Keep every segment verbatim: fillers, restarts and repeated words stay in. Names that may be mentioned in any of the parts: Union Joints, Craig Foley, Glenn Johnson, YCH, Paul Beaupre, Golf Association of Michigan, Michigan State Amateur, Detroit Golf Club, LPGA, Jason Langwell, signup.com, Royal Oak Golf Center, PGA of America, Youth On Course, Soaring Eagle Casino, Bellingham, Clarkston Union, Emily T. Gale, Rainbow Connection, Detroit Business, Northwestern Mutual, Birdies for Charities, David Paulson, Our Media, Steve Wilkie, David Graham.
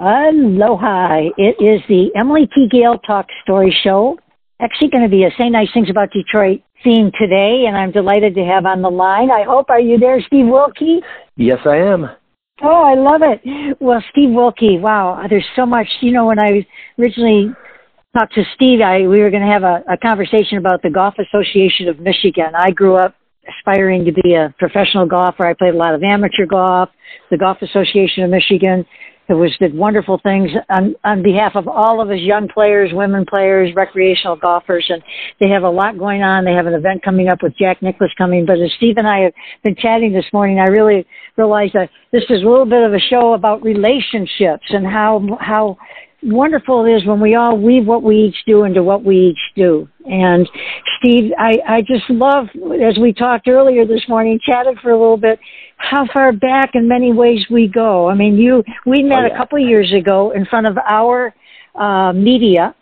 Aloha. It is the Emily T. Gale Talk Story Show. Actually going to be a Say Nice Things About Detroit theme today, and I'm delighted to have on the line. I hope, are you there, Steve Wilkie? Yes, I am. Oh, I love it. Well, Steve Wilkie, wow, there's so much. You know, when I originally talked to Steve, I, we were going to have a, a conversation about the Golf Association of Michigan. I grew up aspiring to be a professional golfer. I played a lot of amateur golf. The Golf Association of Michigan, it was did wonderful things on, on behalf of all of us young players, women players, recreational golfers, and they have a lot going on. They have an event coming up with Jack Nicklaus coming, but as Steve and I have been chatting this morning, I really realized that this is a little bit of a show about relationships and how how wonderful it is when we all weave what we each do into what we each do. And Steve, I, I just love, as we talked earlier this morning, chatted for a little bit, how far back in many ways we go. I mean, you we met oh, yeah. a couple of years ago in front of our uh, media,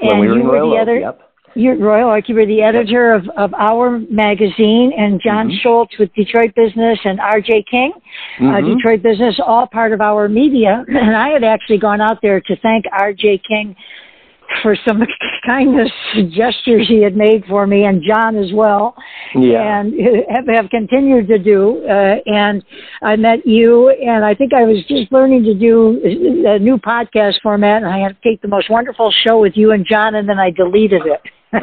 and when we were you were Royal the Oak, other. Yep. You're Royal Oak. You were the editor of, of Our Magazine, and John mm-hmm. Schultz with Detroit Business, and R J. King, mm-hmm. uh, Detroit Business, all part of Our Media. And I had actually gone out there to thank R J. King for some kindness gestures he had made for me, and John as well, yeah. and have, have continued to do. Uh, and I met you, and I think I was just learning to do a new podcast format, and I had to take the most wonderful show with you and John, and then I deleted it. Do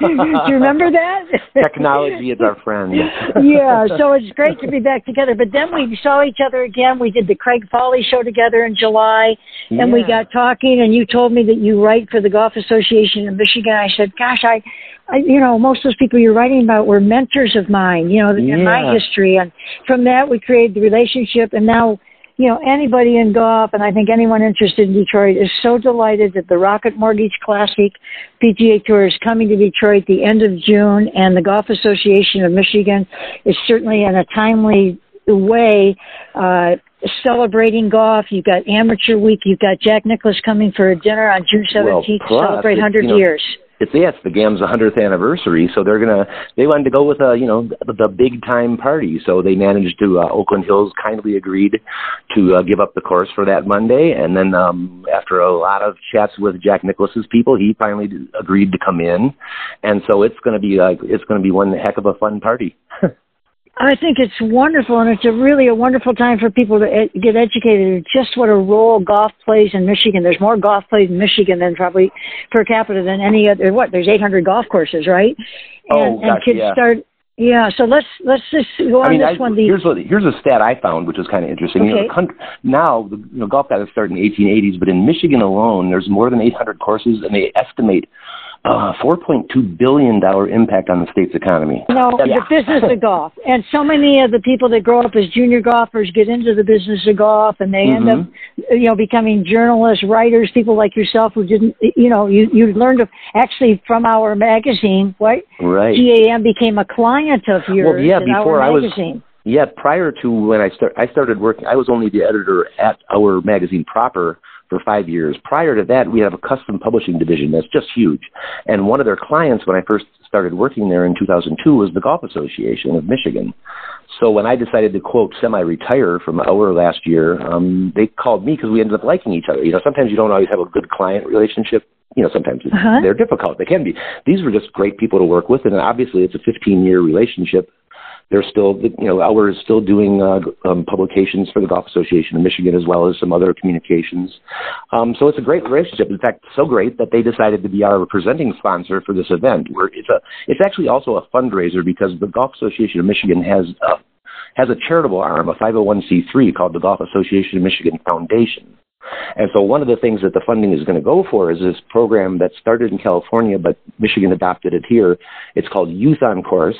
you remember that? Technology is our friend. Yeah, so it's great to be back together. But then we saw each other again. We did the Craig Foley show together in July, and yeah. we got talking, and you told me that you write for the Golf Association of Michigan. I said, gosh, I, I you know, most of those people you're writing about were mentors of mine, you know, in yeah. my history. And from that, we created the relationship, and now, you know, anybody in golf, and I think anyone interested in Detroit, is so delighted that the Rocket Mortgage Classic P G A Tour is coming to Detroit the end of June, and the Golf Association of Michigan is certainly in a timely way uh, celebrating golf. You've got Amateur Week. You've got Jack Nicklaus coming for a dinner on June seventeenth well, to celebrate one hundred you know- years. It's yeah, it's the G A M's one hundredth anniversary, so they're gonna they wanted to go with a you know the, the big time party, so they managed to uh, Oakland Hills kindly agreed to uh, give up the course for that Monday, and then um, after a lot of chats with Jack Nicklaus's people, he finally agreed to come in, and so it's gonna be like it's gonna be one heck of a fun party. I think it's wonderful, and it's a really a wonderful time for people to ed- get educated in just what a role golf plays in Michigan. There's more golf played in Michigan than probably per capita than any other. What? There's eight hundred golf courses, right? And, oh, gotcha, and kids yeah. start. Yeah, so let's let's just go on I mean, this I, one. The, here's what, here's a stat I found, which is kind of interesting. Okay. You know, the country, now, the, you know, golf got to start in the eighteen eighties, but in Michigan alone, there's more than eight hundred courses, and they estimate Uh, four point two billion dollars impact on the state's economy. No, yeah. the business of golf. And so many of the people that grow up as junior golfers get into the business of golf, and they mm-hmm. end up, you know, becoming journalists, writers, people like yourself who didn't, you know, you, you learned of, actually from Our Magazine, right? Right. G A M became a client of yours well, yeah, in before Our Magazine. I was, yeah, prior to when I, start, I started working, I was only the editor at Our Magazine proper for five years. Prior to that, we have a custom publishing division that's just huge. And one of their clients, when I first started working there in two thousand two, was the Golf Association of Michigan. So when I decided to, quote, semi-retire from Our last year, um, they called me because we ended up liking each other. You know, sometimes you don't always have a good client relationship. You know, sometimes uh-huh. they're difficult. They can be. These were just great people to work with, and obviously it's a fifteen-year relationship. They're still, you know, Our is still doing uh, um, publications for the Golf Association of Michigan as well as some other communications. Um, so it's a great relationship. In fact, so great that they decided to be our presenting sponsor for this event. Where it's a, it's actually also a fundraiser because the Golf Association of Michigan has a, has a charitable arm, a five oh one c three called the Golf Association of Michigan Foundation. And so one of the things that the funding is going to go for is this program that started in California, but Michigan adopted it here. It's called Youth On Course.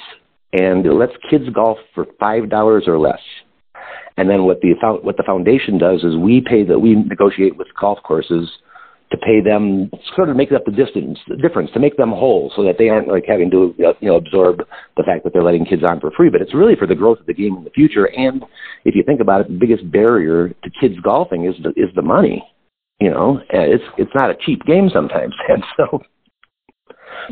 And it lets kids golf for five dollars or less. And then what the what the foundation does is we pay that we negotiate with golf courses to pay them sort of make up the distance the difference to make them whole, so that they aren't like having to you know absorb the fact that they're letting kids on for free. But it's really for the growth of the game in the future. And if you think about it, the biggest barrier to kids golfing is the, is the money. You know, it's it's not a cheap game sometimes, and so.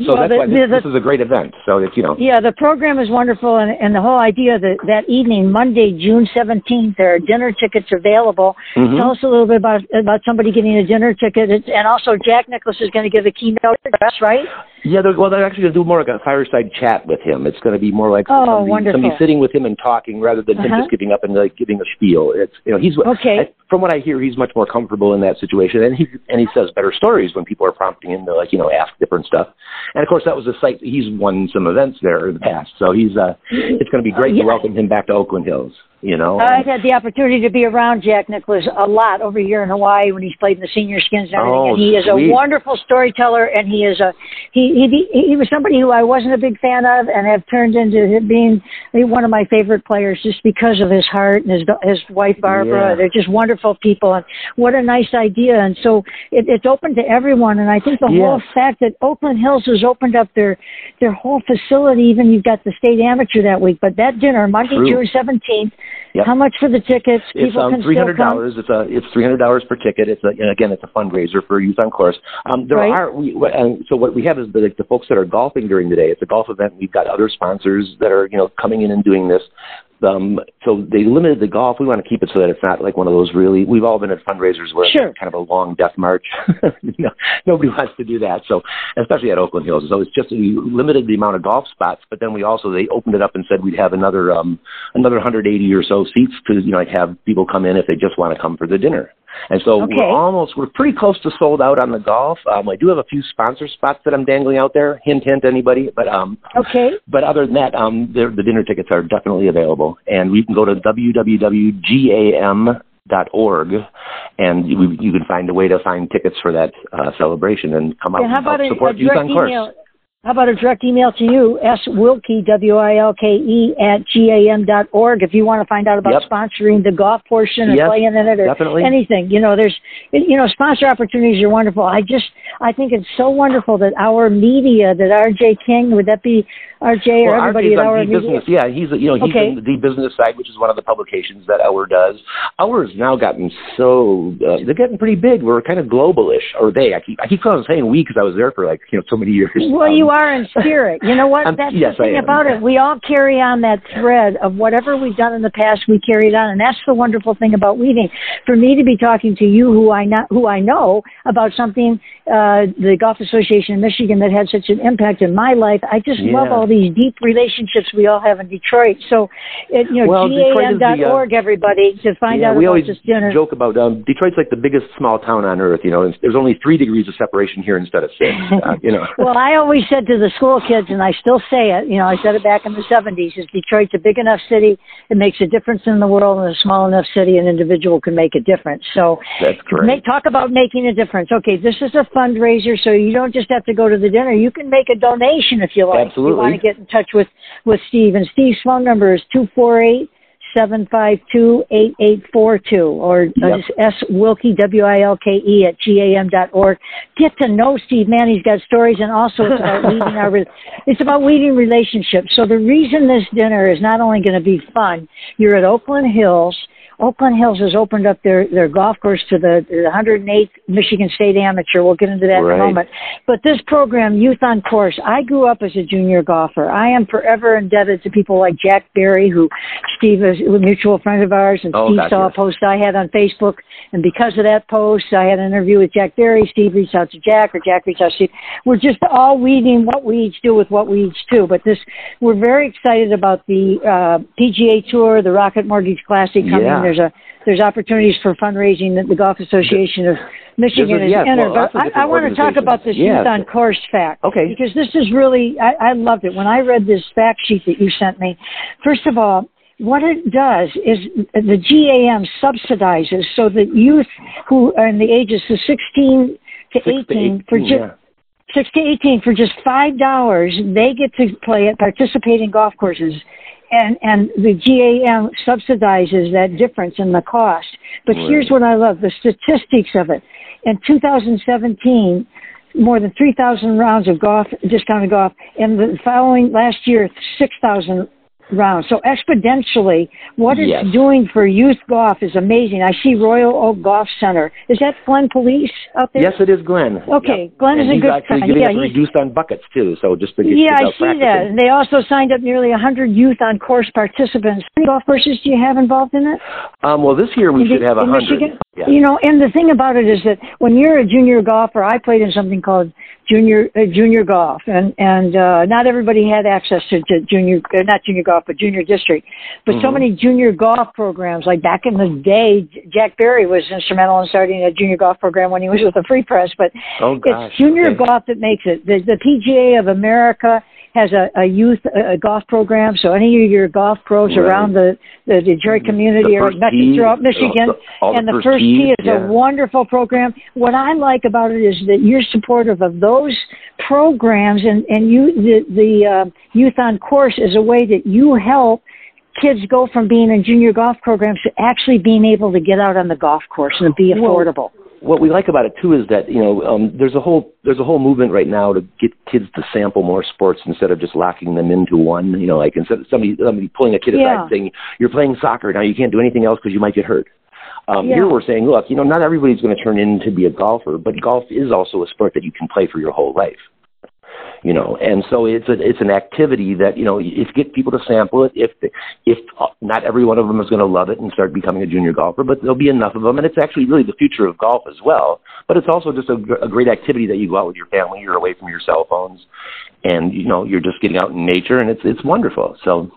So well, that's the, why this, the, this is a great event. So it's, you know. Yeah, the program is wonderful, and, and the whole idea that that evening, Monday, June seventeenth, there are dinner tickets available. Mm-hmm. Tell us a little bit about about somebody getting a dinner ticket, it's, and also Jack Nicklaus is going to give a keynote address, right? Yeah, they're, well, they're actually going to do more like a fireside chat with him. It's going to be more like oh, somebody, somebody sitting with him and talking rather than uh-huh. him just giving up and like giving a spiel. It's, you know, he's okay. I, from what I hear, he's much more comfortable in that situation, and he and he says better stories when people are prompting him to, like, you know, ask different stuff. And of course, that was a site he's won some events there in the past. So he's uh, it's going to be great uh, yeah. to welcome him back to Oakland Hills. You know, I've had the opportunity to be around Jack Nicklaus a lot over here in Hawaii when he's played in the senior skins and everything. Oh, and he is sweet. a wonderful storyteller, and he is a he, he he was somebody who I wasn't a big fan of, and have turned into being one of my favorite players just because of his heart and his his wife Barbara. Yeah. They're just wonderful people, and what a nice idea! And so it, it's open to everyone, and I think the yeah. whole fact that Oakland Hills has opened up their their whole facility, even you've got the state amateur that week, but that dinner Monday, June seventeenth. Yep. How much for the tickets? People it's um, can three hundred dollars. Still it's, a, it's three hundred dollars per ticket. It's a, and again, it's a fundraiser for Youth On Course. Um, there right. are we, and so what we have is the, like, the folks that are golfing during the day. It's a golf event. We've got other sponsors that are, you know, coming in and doing this. Um, so they limited the golf. We want to keep it so that it's not like one of those really, we've all been at fundraisers where sure. it's kind of a long death march. you know, nobody wants to do that. So especially at Oakland Hills. So it's just, we limited the amount of golf spots, but then we also, they opened it up and said we'd have another, um, another one hundred eighty or so seats to, you know, have people come in if they just want to come for the dinner. And so okay. we're almost, we're pretty close to sold out on the golf. Um, I do have a few sponsor spots that I'm dangling out there. Hint, hint, anybody. But um, okay. But other than that, um, the, the dinner tickets are definitely available. And you can go to w w w dot g a m dot org, and you, you can find a way to find tickets for that uh, celebration and come out yeah, and help a, support a Youth On Course. Email. How about a direct email to you, S Wilkie, W I L K E, at G A M dot org, if you want to find out about yep. sponsoring the golf portion and yep. playing in it or Definitely. anything. You know, there's, you know, sponsor opportunities are wonderful. I just, I think it's so wonderful that our media, that R J. King, would that be R J or well, everybody at Our Media? Business. Yeah, he's, you know, he's okay. in the business side, which is one of the publications that Our does. Our's now gotten so, uh, they're getting pretty big. We're kind of global-ish, or they. I keep, I keep saying we because I was there for, like, you know, so many years. Well, um, you are in spirit. You know what? Um, that's yes, the thing about it. We all carry on that thread of whatever we've done in the past, we carry it on. And that's the wonderful thing about weaving. For me to be talking to you, who I not, who I know, about something, uh, the Golf Association of Michigan, that had such an impact in my life, I just yeah. love all these deep relationships we all have in Detroit. So, it, you know, well, G A M dot org, uh, everybody, to find yeah, out we about always this dinner. Joke about um, Detroit's like the biggest small town on earth. You know, there's only three degrees of separation here instead of six. Uh, you know. Well, I always said to the school kids, and I still say it, you know, I said it back in the seventies, is Detroit's a big enough city, it makes a difference in the world, and a small enough city, an individual can make a difference. So that's great. Make, talk about making a difference. Okay, this is a fundraiser, so you don't just have to go to the dinner. You can make a donation if you like. Absolutely. You want to get in touch with, with Steve, and Steve's phone number is two four eight, seven five two, eight eight four two, or yep. uh, S Wilkie, W I L K E, at G A M dot org. Get to know Steve, man. He's got stories, and also it's about weaving our re- it's about weaving relationships. So the reason this dinner is not only going to be fun, you're at Oakland Hills. Oakland Hills has opened up their, their golf course to the, the one hundred eighth Michigan State Amateur. We'll get into that right. in a moment. But this program, Youth On Course, I grew up as a junior golfer. I am forever indebted to people like Jack Berry, who Steve is a mutual friend of ours, and oh, Steve gotcha. saw a post I had on Facebook. And because of that post, I had an interview with Jack Berry. Steve reached out to Jack, or Jack reached out to Steve. We're just all weaving what we each do with what we each do. But this, we're very excited about the uh, P G A Tour, the Rocket Mortgage Classic coming yeah. There's a there's opportunities for fundraising that the Golf Association of Michigan is yeah, entered. Well, but I, I want to talk about this yeah. Youth On Course fact. Okay. Because this is really, I, I loved it. When I read this fact sheet that you sent me, first of all, what it does is the G A M subsidizes so that youth who are in the ages of sixteen to eighteen, for just... Yeah. six to eighteen, for just five dollars, they get to play at participating golf courses. And, and the G A M subsidizes that difference in the cost. But right. here's what I love, the statistics of it. In two thousand seventeen, more than three thousand rounds of golf, discounted golf, and the following last year, six thousand round. So exponentially, what yes. it's doing for youth golf is amazing. I see Royal Oak Golf Center. Is that Glenn Police up there? Yes, it is Glenn. Okay, yep. Glenn and is a good friend. And he's actually getting yeah, he's, reduced on buckets, too, so just to get Yeah, I see practicing. that. And they also signed up nearly one hundred youth on course participants. How many golf courses do you have involved in it? Um, well, this year we in, should have one hundred. Michigan? Yeah. You know, and the thing about it is that when you're a junior golfer, I played in something called junior uh, junior golf, and and uh, not everybody had access to, to junior, uh, not junior golf, but junior district. But mm-hmm. so many junior golf programs, like back in the day, Jack Berry was instrumental in starting a junior golf program when he was with the Free Press. But oh, gosh. it's junior okay. golf that makes it. The, the P G A of America has a, a youth a golf program, so any of your golf pros right. around the, the Detroit community the or throughout Michigan, all the, all the and the first, first Tee is yeah. a wonderful program. What I like about it is that you're supportive of those programs, and, and you the, the uh, Youth on Course is a way that you help kids go from being in junior golf programs to actually being able to get out on the golf course and be affordable. Well, what we like about it too is that you know um, there's a whole there's a whole movement right now to get kids to sample more sports instead of just locking them into one. You know, like instead of somebody somebody pulling a kid aside yeah. and saying you're playing soccer now, you can't do anything else because you might get hurt. Um, yeah. Here we're saying, look, you know, not everybody's going to turn in to be a golfer, but golf is also a sport that you can play for your whole life. You know, and so it's a, it's an activity that, you know, if get people to sample it, if if not every one of them is going to love it and start becoming a junior golfer, but there'll be enough of them. And it's actually really the future of golf as well. But it's also just a, a great activity that you go out with your family, you're away from your cell phones, and, you know, you're just getting out in nature, and it's it's wonderful. So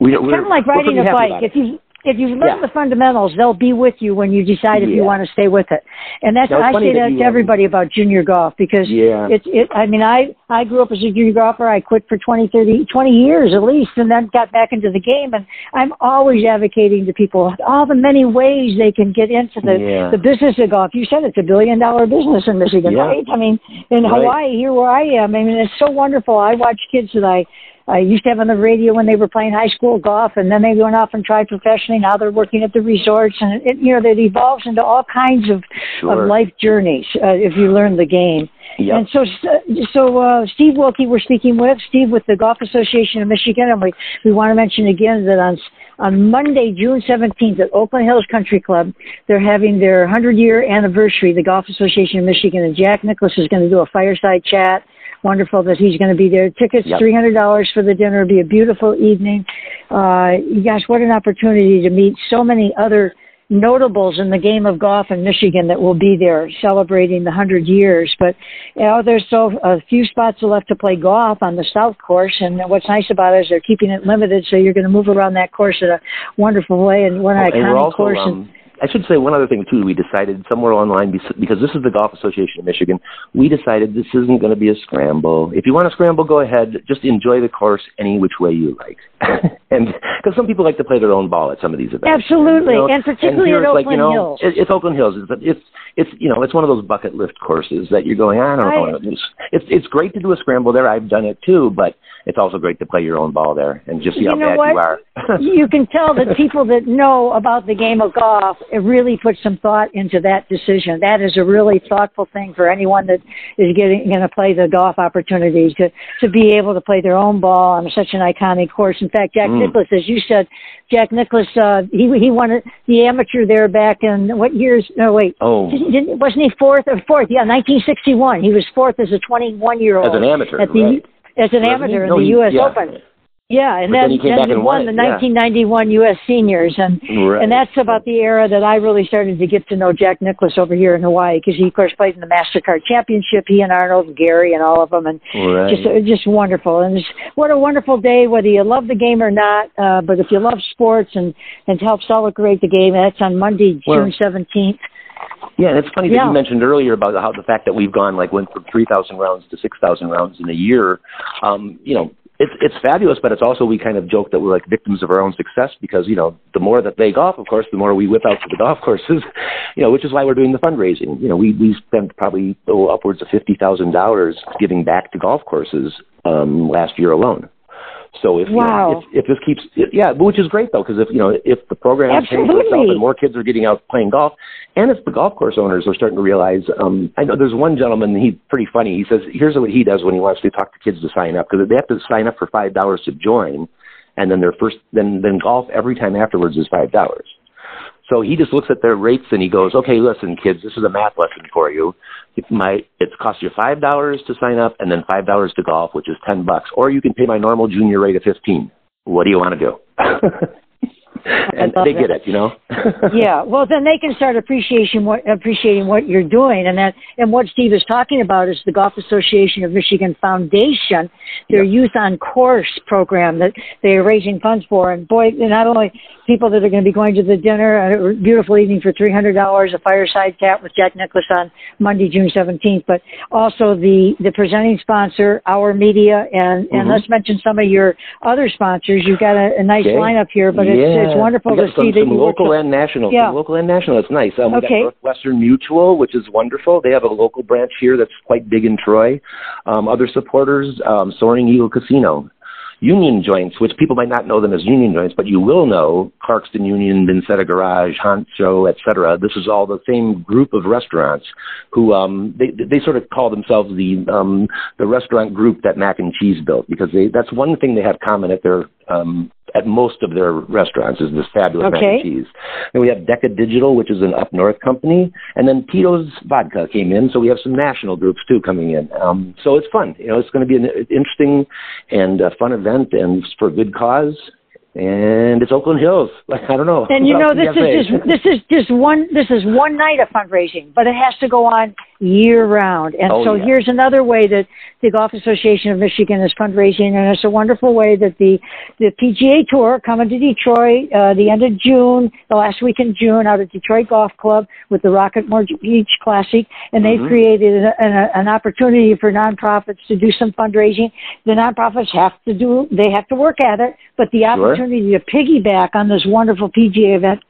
we, it's we're kind of like riding a bike. If you If you've learned yeah. the fundamentals, they'll be with you when you decide if yeah. you want to stay with it. And that's, that's I say that, that to everybody about junior golf because yeah. it's, it, I mean, I, I grew up as a junior golfer. I quit for twenty, thirty, twenty years at least, and then got back into the game. And I'm always advocating to people all the many ways they can get into the, yeah. the business of golf. You said it's a billion dollar business in Michigan, yeah. right? I mean, in right. Hawaii, here where I am, I mean, it's so wonderful. I watch kids that I, I used to have on the radio when they were playing high school golf, and then they went off and tried professionally. Now they're working at the resorts, and it, you know, it evolves into all kinds of, sure. of life journeys uh, if you learn the game. Yep. And so, so uh, Steve Wilkie, we're speaking with Steve with the Golf Association of Michigan, and we, we want to mention again that on on Monday, June seventeenth, at Oakland Hills Country Club, they're having their hundred-year anniversary. The Golf Association of Michigan, and Jack Nicklaus is going to do a fireside chat. Wonderful that he's going to be there. Tickets, yep. three hundred dollars for the dinner. It'll be a beautiful evening. Uh, gosh, what an opportunity to meet so many other notables in the game of golf in Michigan that will be there celebrating the hundred years. But you know, there's so a few spots left to play golf on the South Course, and what's nice about it is they're keeping it limited, so you're going to move around that course in a wonderful way. And one iconic oh, also, course. Um, and, I should say one other thing, too. We decided somewhere online, because this is the Golf Association of Michigan, we decided this isn't going to be a scramble. If you want to scramble, go ahead. Just enjoy the course any which way you like. and because some people like to play their own ball at some of these events. Absolutely, you know? And particularly at Oakland like, you know, Hills. It, it's Oakland Hills. It's, it's, it's, you know, it's one of those bucket list courses that you're going, I don't know. I, it's, it's, it's great to do a scramble there. I've done it, too, but it's also great to play your own ball there and just see how bad you are. You can tell that people that know about the game of golf, it really puts some thought into that decision. That is a really thoughtful thing for anyone that is getting going to play the golf opportunity to, to be able to play their own ball on such an iconic course. In fact, Jack mm. Nicklaus, as you said, Jack Nicklaus, uh, he he won the amateur there back in what years? No, wait. Oh. Didn't, wasn't he fourth or fourth? Yeah, nineteen sixty-one. He was fourth as a twenty-one-year-old. As an amateur, at the, right? As an Wasn't amateur he? in no, the U S Yeah. Open. Yeah, and then, then he came then back he and won, won the nineteen ninety-one yeah. U S Seniors, and right. and that's about the era that I really started to get to know Jack Nicklaus over here in Hawaii, because he, of course, played in the MasterCard Championship, he and Arnold and Gary and all of them, and right. just just wonderful. And what a wonderful day, whether you love the game or not, uh, but if you love sports and, and help celebrate the game, that's on Monday, well, June seventeenth. Yeah, and it's funny that yeah. you mentioned earlier about how the fact that we've gone, like, went from three thousand rounds to six thousand rounds in a year, um, you know, It's it's fabulous, but it's also we kind of joke that we're like victims of our own success because, you know, the more that they golf, of course, the more we whip out to the golf courses, you know, which is why we're doing the fundraising. You know, we, we spent probably oh, upwards of fifty thousand dollars giving back to golf courses um, last year alone. So if, wow. you know, if if this keeps, yeah, which is great, though, because if, you know, if the program is paying for itself and more kids are getting out playing golf, and if the golf course owners are starting to realize, um, I know there's one gentleman, he's pretty funny. He says, here's what he does when he wants to talk to kids to sign up, because they have to sign up for five dollars to join. and then their first then then golf every time afterwards is five dollars. So he just looks at their rates and he goes, okay, listen, kids, this is a math lesson for you. It might, it's cost you five dollars to sign up and then five dollars to golf, which is ten bucks. Or you can pay my normal junior rate of fifteen. What do you want to do? And they that. get it, you know? Yeah. Well, then they can start appreciation, what, appreciating what you're doing. And that, and what Steve is talking about is the Golf Association of Michigan Foundation, their yep. Youth on Course program that they are raising funds for. And boy, not only people that are going to be going to the dinner, a beautiful evening for three hundred dollars, a fireside chat with Jack Nicklaus on Monday, June seventeenth, but also the, the presenting sponsor, Our Media, and, mm-hmm. and let's mention some of your other sponsors. You've got a, a nice okay. lineup here, but yeah. it's, it's It's wonderful to some, see that some local and national. Yeah. Some local and national. It's nice. Um, okay. We got Northwestern Mutual, which is wonderful. They have a local branch here that's quite big in Troy. Um, other supporters, um, Soaring Eagle Casino, Union Joints, which people might not know them as Union Joints, but you will know Clarkston Union, Vinsetta Garage, Honcho, et cetera. This is all the same group of restaurants who um, they they sort of call themselves the um, the restaurant group that Mac and Cheese built, because they, that's one thing they have common at their um, at most of their restaurants is this fabulous okay. mac and cheese. And we have Deca Digital, which is an up north company, and then Tito's Vodka came in, so we have some national groups too coming in. Um, so it's fun. You know, it's going to be an interesting and uh, fun event, and for a good cause. And it's Oakland Hills. Like, I don't know. And you know, this is just, this is just one this is one night of fundraising, but it has to go on year round. And oh, so yeah. here's another way that the Golf Association of Michigan is fundraising, and it's a wonderful way that the the P G A Tour coming to Detroit uh, the end of June, the last week in June, out of Detroit Golf Club with the Rocket Mortgage Classic, and they've mm-hmm. created an, an, an opportunity for nonprofits to do some fundraising. The nonprofits have to do they have to work at it, but the opportunity. Sure. to piggyback on this wonderful P G A event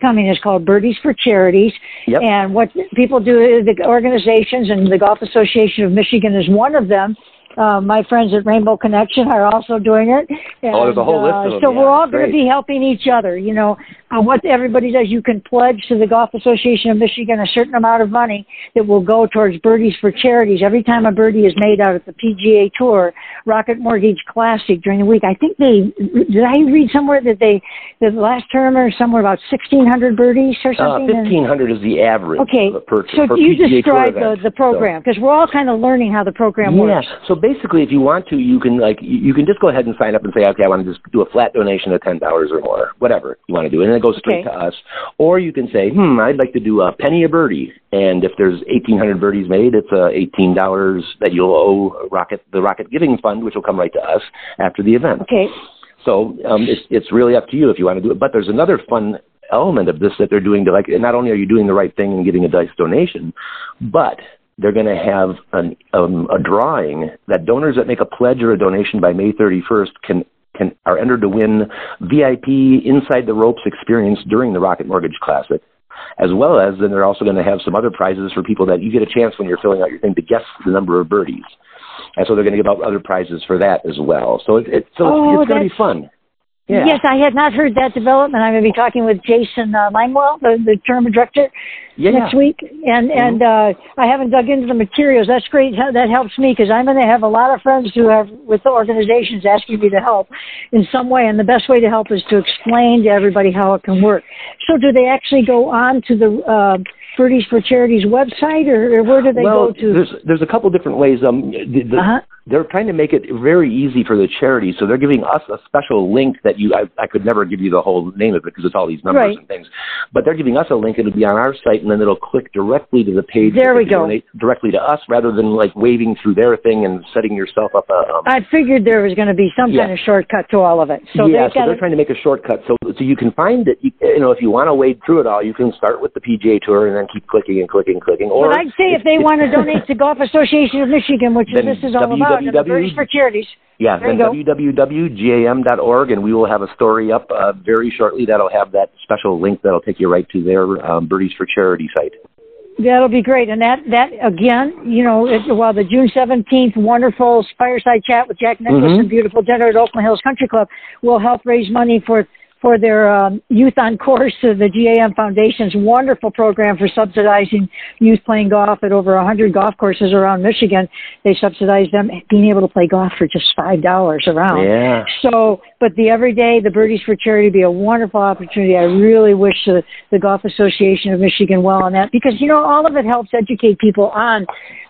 coming is called Birdies for Charities. Yep. And what people do, the organizations, and the Golf Association of Michigan is one of them. Uh, my friends at Rainbow Connection are also doing it. And, oh, there's a whole uh, list of them. So yeah, we're all going to be helping each other. You know, uh, what everybody does, you can pledge to the Golf Association of Michigan a certain amount of money that will go towards Birdies for Charities. Every time a birdie is made out at the P G A Tour, Rocket Mortgage Classic during the week, I think they, did I read somewhere that they, the last term or somewhere about sixteen hundred birdies or something? Uh, fifteen hundred and, is the average. Okay, per, so per you P G A describe the, the program, because so. we're all kind of learning how the program yeah. works. So basically, if you want to, you can like you can just go ahead and sign up and say, okay, I want to just do a flat donation of ten dollars or more, whatever you want to do, and it goes straight okay. to us. Or you can say, hmm, I'd like to do a penny a birdie, and if there's eighteen hundred birdies made, it's uh, eighteen dollars that you'll owe Rocket the Rocket Giving Fund, which will come right to us after the event. Okay. So um, it's it's really up to you if you want to do it. But there's another fun element of this that they're doing to like, not only are you doing the right thing and getting a nice donation, but they're going to have an, um, a drawing that donors that make a pledge or a donation by May thirty-first can, can are entered to win V I P Inside the Ropes experience during the Rocket Mortgage Classic, as well as then they're also going to have some other prizes for people that you get a chance when you're filling out your thing to guess the number of birdies. And so they're going to give out other prizes for that as well. So, it, it, so oh, it's, it's going to be fun. Yeah. Yes, I had not heard that development. I'm going to be talking with Jason uh, Langwell, the, the tournament director, yeah. next week. And mm-hmm. and uh, I haven't dug into the materials. That's great. That helps me, because I'm going to have a lot of friends who have with the organizations asking me to help in some way. And the best way to help is to explain to everybody how it can work. So do they actually go on to the uh, Birdies for Charities website, or, or where do they well, go to? There's, there's a couple different ways. Um, the, the, uh-huh. They're trying to make it very easy for the charity, so they're giving us a special link that you I, I could never give you the whole name of it because it's all these numbers right. and things. But they're giving us a link. It'll be on our site, and then it'll click directly to the page. There we go. Directly to us, rather than like waving through their thing and setting yourself up. A, um, I figured there was going to be some yeah. kind of shortcut to all of it. So yeah, so gotta... they're trying to make a shortcut so so you can find it. You, you know, if you want to wade through it all, you can start with the P G A Tour and then keep clicking and clicking and clicking. Or but I'd say if, if they want to donate to Golf Association of Michigan, which is this is all w- about. Birdies for Charities. Yeah, then w w w dot g a m dot org, and we will have a story up uh, very shortly that'll have that special link that'll take you right to their um, Birdies for Charity site. That'll be great. And that, that again, you know, it, while the June seventeenth wonderful fireside chat with Jack Nicklaus mm-hmm. and beautiful dinner at Oakland Hills Country Club will help raise money for for their um, Youth On Course, uh, the G A M Foundation's wonderful program for subsidizing youth playing golf at over one hundred golf courses around Michigan. They subsidize them being able to play golf for just five dollars a round. Yeah. So, but the everyday, the Birdies for Charity would be a wonderful opportunity. I really wish the, the Golf Association of Michigan well on that, because, you know, all of it helps educate people on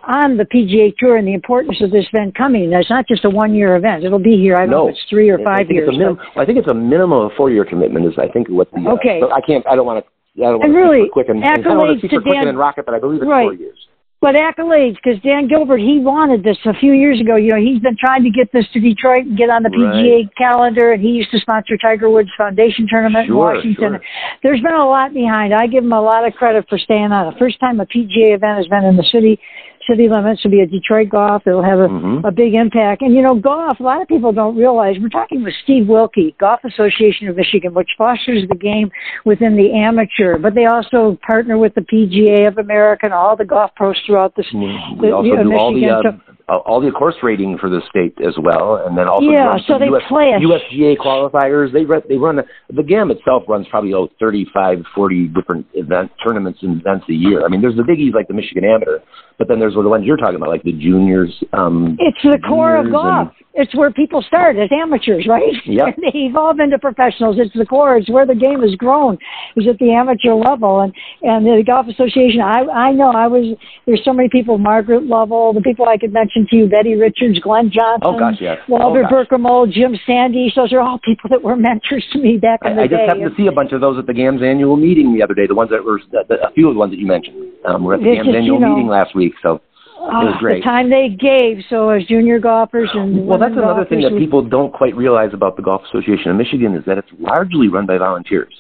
on the P G A Tour and the importance of this event coming. Now, it's not just a one-year event. It'll be here, I don't no. know if it's three or five I think years. It's a minim- I think it's a minimum of four-year commitment is, I think, what the... Uh, okay. I can't, I don't want to... I don't want to really, keep quicken. I don't want to keep quicken and rocket, but I believe it's right. four years. But accolades, because Dan Gilbert, he wanted this a few years ago. You know, he's been trying to get this to Detroit and get on the P G A right. calendar, and he used to sponsor Tiger Woods Foundation Tournament sure, in Washington. Sure. There's been a lot behind. I give him a lot of credit for staying on. The first time a P G A event has been in the city, city limits, will be a Detroit golf. It'll have a, mm-hmm. a big impact. And, you know, golf, a lot of people don't realize, we're talking with Steve Wilkie, Golf Association of Michigan, which fosters the game within the amateur, but they also partner with the P G A of America and all the golf pros throughout the state. We the, also you know, do Michigan, all, the, um, so, all the course rating for the state as well. And then also yeah, so the they US, play U S G A qualifiers. They run, they run the, the G A M itself runs probably oh, thirty-five, forty different event, tournaments and events a year. I mean, there's the biggies like the Michigan Amateur, but then there's the ones you're talking about, like the juniors. Um, it's the juniors core of golf. And, it's where people start as amateurs, right? Yep. And they evolve into professionals. It's the core. It's where the game has grown, is at the amateur level. And, and the Golf Association, I, I know I was, there's so many people, Margaret Lovell, the people I could mention to you, Betty Richards, Glenn Johnson, oh, gosh, yes. Walter oh, Berkemole, Jim Sandy. Those are all people that were mentors to me back in I, the I day. I just happened and, to see a bunch of those at the G A M's annual meeting the other day, the ones that were, the, the, a few of the ones that you mentioned. Um, we're at the G A M's just, annual you know, meeting last week, so oh, it was great. The time they gave, so as junior golfers and well, that's another thing that people don't quite realize about the Golf Association of Michigan is that it's largely run by volunteers.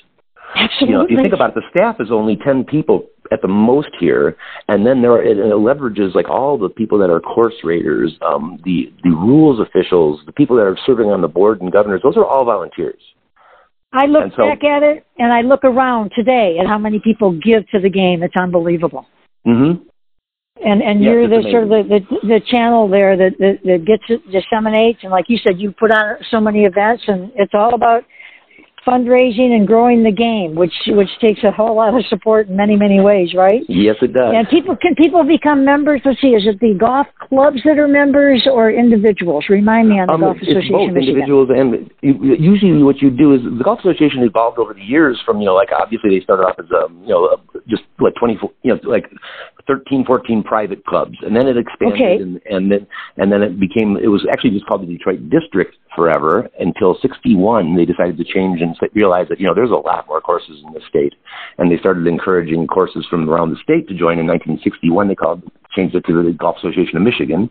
Absolutely. You know, if you think about it, the staff is only ten people at the most here, and then there are, it, it leverages like all the people that are course raters, um, the the rules officials, the people that are serving on the board and governors. Those are all volunteers. I look so, back at it, and I look around today at how many people give to the game. It's unbelievable. Mm-hmm. And and yes, you're the amazing. sort of the, the, the channel there that, that, that gets it, disseminates. And like you said, you put on so many events, and it's all about fundraising and growing the game, which which takes a whole lot of support in many, many ways, right? Yes, it does. And people can people become members? Let's see, is it the golf clubs that are members or individuals? Remind me on the um, Golf Association. It's both of Michigan. Individuals and usually what you do is the Golf Association evolved over the years from, you know, like obviously they started off as, a, you know, just like twenty-four, you know, like thirteen, fourteen private clubs. And then it expanded okay. and, and then and then it became, it was actually just called the Detroit District forever until sixty-one. They decided to change and realize that, you know, there's a lot more courses in the state. And they started encouraging courses from around the state to join. In nineteen sixty-one, they called changed it to the Golf Association of Michigan.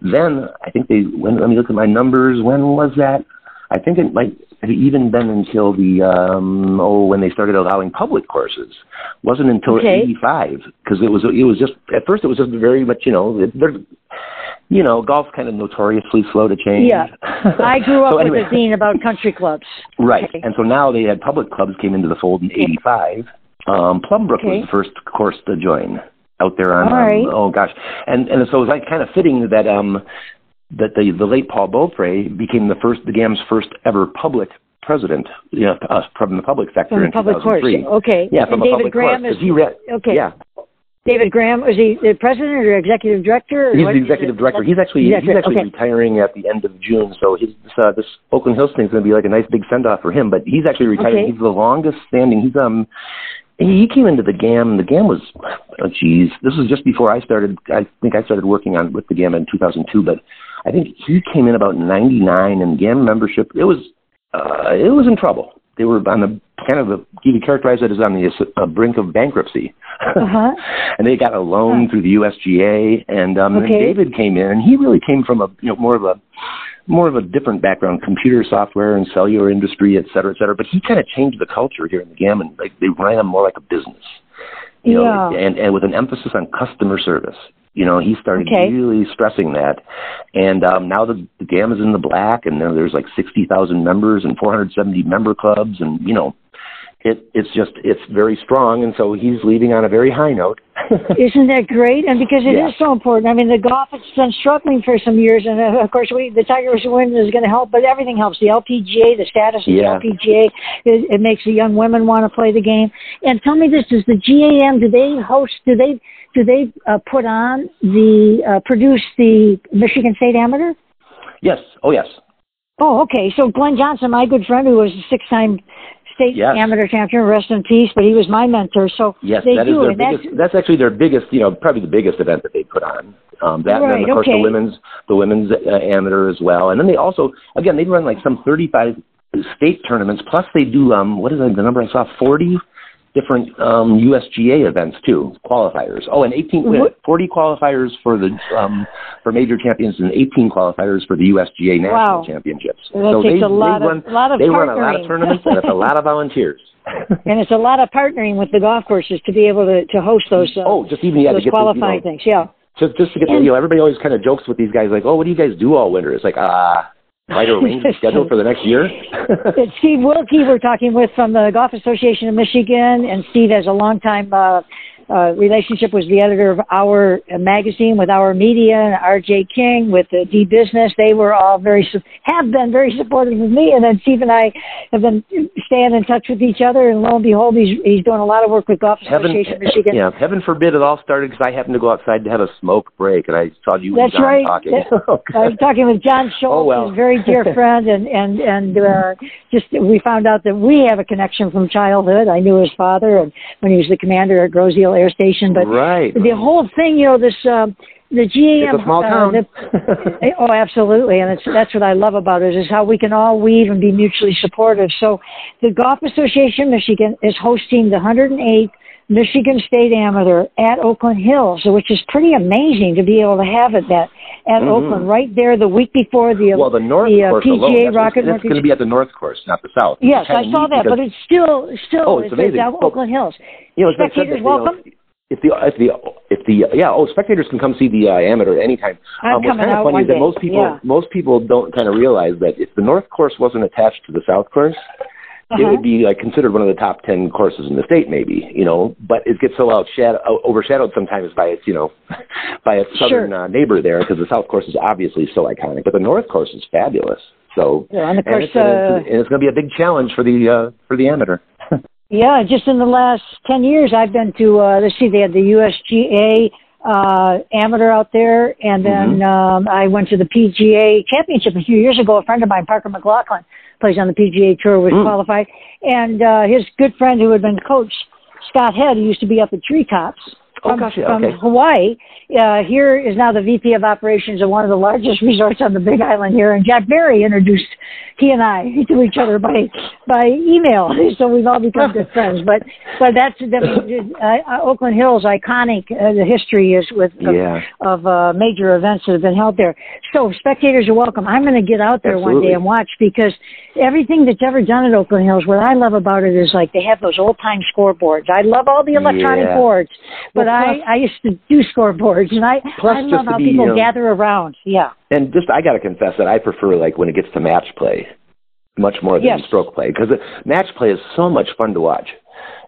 Then I think they, when, let me look at my numbers. When was that? I think it might have even been until the, um, oh, when they started allowing public courses. It wasn't until okay. eighty-five, because it was, it was just, at first it was just very much, you know, there's, you know, golf's kind of notoriously slow to change. Yeah. I grew up so anyway. with a zine about country clubs. Right. Okay. And so now they had public clubs came into the fold in eighty-five. Um, Plumbrook okay. was the first course to join out there on, um, right. oh gosh. And, and so it was like kind of fitting that, um, that the, the late Paul Beaupre became the first, the G A M's first ever public president, you know, to us from the public sector from in public two thousand three. Course. Okay. Yeah, from and a David public Graham course. Is, he read, okay. Yeah. David Graham, is he the president or executive director? Or he's the executive director. He's actually he's actually okay. retiring at the end of June, so his, uh, this Oakland Hills thing is going to be like a nice big send-off for him. But he's actually retiring. Okay. He's the longest standing. He's um he came into the G A M. The G A M was oh geez, this was just before I started. I think I started working on with the G A M in two thousand two, but I think he came in about ninety-nine, and G A M membership it was uh, it was in trouble. They were on the kind of a, you could characterize it as on the uh, brink of bankruptcy. Uh-huh. And they got a loan uh-huh. through the U S G A. And, um, okay. and David came in, and he really came from a, you know, more of a, more of a different background, computer software and cellular industry, et cetera, et cetera. But he kind of changed the culture here in the G A M, and like they ran them more like a business, you yeah. know, and, and with an emphasis on customer service. You know, he started okay. really stressing that. And um, now the, the G A M is in the black, and there's like sixty thousand members and four hundred seventy member clubs. And, you know, it, it's just, it's very strong. And so he's leaving on a very high note. Isn't that great? And because it yeah. is so important. I mean, the golf has been struggling for some years, and uh, of course, we the Tigers win is going to help, but everything helps. The L P G A, the status of yeah. the L P G A, it, it makes the young women want to play the game. And tell me this: does the G A M? Do they host? Do they do they uh, put on the uh, produce the Michigan State Amateur? Yes. Oh, yes. Oh, okay. So Glenn Johnson, my good friend, who was a six-time state yes. amateur champion, rest in peace, but he was my mentor. So yes, they that do, is their biggest, that's, that's actually their biggest, you know, probably the biggest event that they put on. Um, that right, and then, of course, okay. the women's, the women's uh, amateur as well. And then they also, again, they run like some thirty-five state tournaments, plus they do, um, what is it, the number I saw, forty different um, U S G A events, too, qualifiers. Oh, and eighteen, what? forty qualifiers for the um, for major champions and eighteen qualifiers for the U S G A national wow. championships. Well, so they, a lot they, run, of, lot of they run a lot of tournaments and it's a lot of volunteers. And it's a lot of partnering with the golf courses to be able to, to host those uh, oh, just even, yeah, those to get qualifying the, you know, things, yeah. Just, just to get and, the, you know, everybody always kind of jokes with these guys, like, oh, what do you guys do all winter? It's like, ah... Uh, try to arrange the schedule for the next year. It's Steve Wilkie we're talking with from the Golf Association of Michigan, and Steve has a long-time uh, uh, relationship, was the editor of Our Magazine with Our Media, and R J. King with uh, D Business. They were all very, have been very supportive of me, and then Steve and I have been staying in touch with each other, and lo and behold, he's, he's doing a lot of work with Golf Association heaven, of Michigan. Yeah, heaven forbid it all started because I happened to go outside to have a smoke break, and I saw you That's and John right. talking. That's right. I was talking with John Schultz, oh, well. He's very dear friend, and and and uh, just we found out that we have a connection from childhood. I knew his father, and when he was the commander at Groseal Air Station. But right, the whole thing, you know, this um, the G A M. It's a small town. Uh, the, oh, absolutely, and it's, that's what I love about it is how we can all weave and be mutually supportive. So, the Golf Association of Michigan is hosting the one hundred eighth Michigan State Amateur at Oakland Hills, which is pretty amazing to be able to have it that at mm-hmm. Oakland right there the week before the well the North the, uh, course P G A alone. Rocket Mortgage. It's going to be at the North course, not the South. Yes, I saw that, but it's still still oh, it's, it's amazing. At Oakland Hills. You know, spectators that, welcome. You know, if the if the if the yeah oh spectators can come see the uh, amateur at any time. I'm um, what's coming kind of funny is that most people yeah. most people don't kind of realize that if the North course wasn't attached to the South course. Uh-huh. It would be like considered one of the top ten courses in the state, maybe, you know, but it gets so outshad- overshadowed sometimes by its, you know, by its southern sure. uh, neighbor there because the South course is obviously so iconic, but the North course is fabulous. So yeah, and, of course, and it's, uh, and it's going to be a big challenge for the uh, for the amateur. Yeah, just in the last ten years, I've been to uh, let's see, they had the U S G A. Uh, amateur out there, and then mm-hmm. um, I went to the P G A championship a few years ago. A friend of mine, Parker McLaughlin, plays on the P G A Tour, was mm. qualified, and uh, his good friend who had been coach, Scott Head, who used to be up at Treetops from, oh, gosh, yeah, from okay. Hawaii, uh, here is now the V P of Operations of one of the largest resorts on the Big Island here, and Jack Berry introduced he and I to each other by by email, so we've all become good friends. But but that's that, uh, Oakland Hills, iconic. Uh, the history is with uh, yeah. of uh, major events that have been held there. So spectators are welcome. I'm going to get out there Absolutely. one day and watch because everything that's ever done at Oakland Hills, what I love about it is like they have those old time scoreboards. I love all the electronic yeah. boards, but well, plus, I I used to do scoreboards, and I I love how be, people you know, gather around. Yeah. And just, I got to confess that I prefer, like, when it gets to match play much more than yes. stroke play, because match play is so much fun to watch.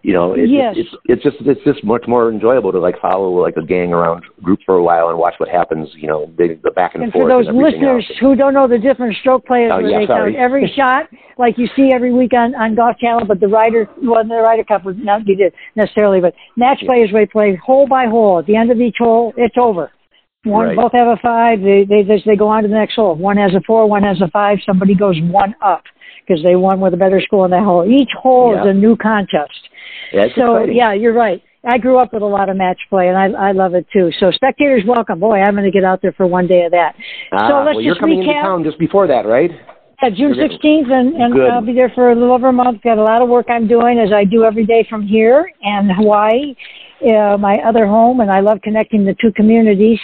You know, it, yes. it, it's, it's just it's just much more enjoyable to, like, follow, like, a gang around group for a while and watch what happens, you know, the, the back and, and forth. And for those and listeners else. who don't know the different stroke play is oh, where yeah, they sorry. count every shot, like you see every week on, on Golf Channel, but the Ryder, well, the Ryder Cup was not necessarily, but match yeah. play is where they play hole by hole. At the end of each hole, it's over. One, right. Both have a five. They they they go on to the next hole. One has a four. One has a five. Somebody goes one up because they won with a better score in that hole. Each hole yeah. is a new contest. Yeah, so exciting. yeah, you're right. I grew up with a lot of match play, and I I love it too. So spectators, welcome. Boy, I'm going to get out there for one day of that. Ah, so let's well, just you're coming recap. into town just before that, right? Yeah, June sixteenth, and, and I'll be there for a little over a month. Got a lot of work I'm doing, as I do every day from here and Hawaii, uh, my other home, and I love connecting the two communities.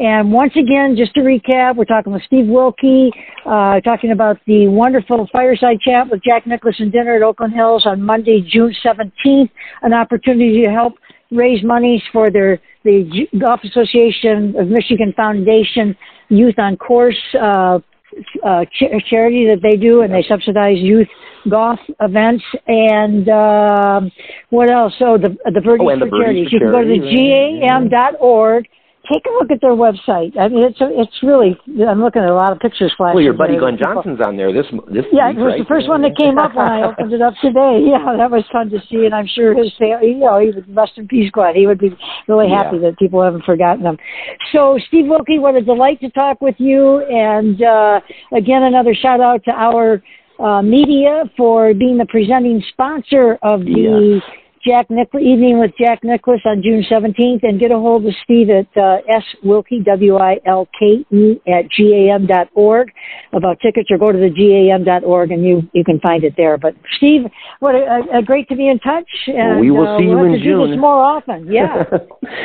And once again, just to recap, we're talking with Steve Wilkie, uh, talking about the wonderful fireside chat with Jack Nicklaus and dinner at Oakland Hills on Monday, June seventeenth, an opportunity to help raise monies for their the Golf Association of Michigan Foundation Youth On Course uh uh, ch- charity that they do, and they subsidize youth golf events. And uh, what else? So the the Birdies, oh, the for, Birdies Charities. for Charities. You can go to the G A M dot org. Take a look at their website. I mean, it's a, it's really. I'm looking at a lot of pictures flashing. Well, your buddy Glenn Johnson's on there. This this yeah, week, it was right? the first one that came up when I opened it up today. Yeah, that was fun to see, and I'm sure his family, you know, he would rest in peace, Glenn. He would be really happy yeah. that people haven't forgotten him. So, Steve Wilkie, what a delight to talk with you, and uh, again, another shout out to Our uh, Media for being the presenting sponsor of the. Yes. Jack Nicklaus, Evening with Jack Nicklaus on June seventeenth, and get a hold of Steve at uh, S Wilkie, W I L K E, at G A M dot org about tickets, or go to the G A M dot org and you, you can find it there. But Steve, what a, a great to be in touch. And, we will uh, see we'll you in June. We'll do this more often. Yeah,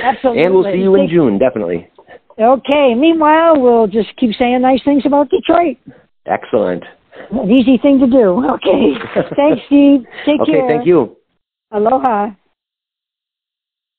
absolutely. And we'll see you in June, definitely. Okay. Meanwhile, we'll just keep saying nice things about Detroit. Excellent. An easy thing to do. Okay. Thanks, Steve. Take okay, care. Okay, thank you. Aloha.